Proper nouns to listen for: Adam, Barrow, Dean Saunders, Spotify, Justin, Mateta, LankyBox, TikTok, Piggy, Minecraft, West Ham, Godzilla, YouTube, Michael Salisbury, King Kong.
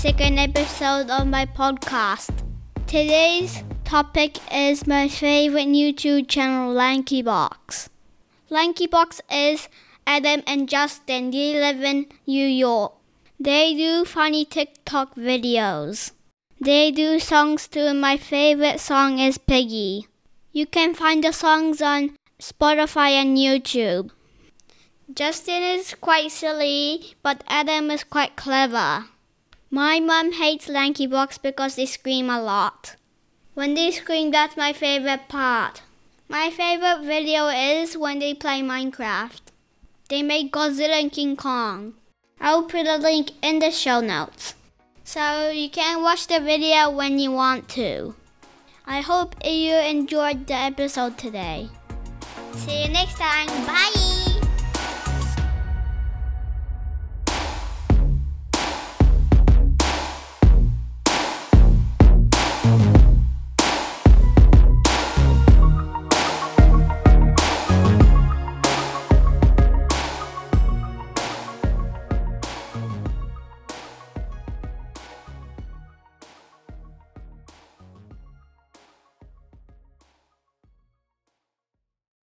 second episode of my podcast. Today's topic is my favorite YouTube channel, LankyBox. LankyBox is Adam and Justin. They live in New York. They do funny TikTok videos. They do songs too. My favorite song is Piggy. You can find the songs on Spotify and YouTube. Justin is quite silly, but Adam is quite clever. My mum hates LankyBox because they scream a lot. When they scream, that's my favorite part. My favorite video is when they play Minecraft. They make Godzilla and King Kong. I'll put a link in the show notes, so you can watch the video when you want to. I hope you enjoyed the episode today. See you next time. Bye!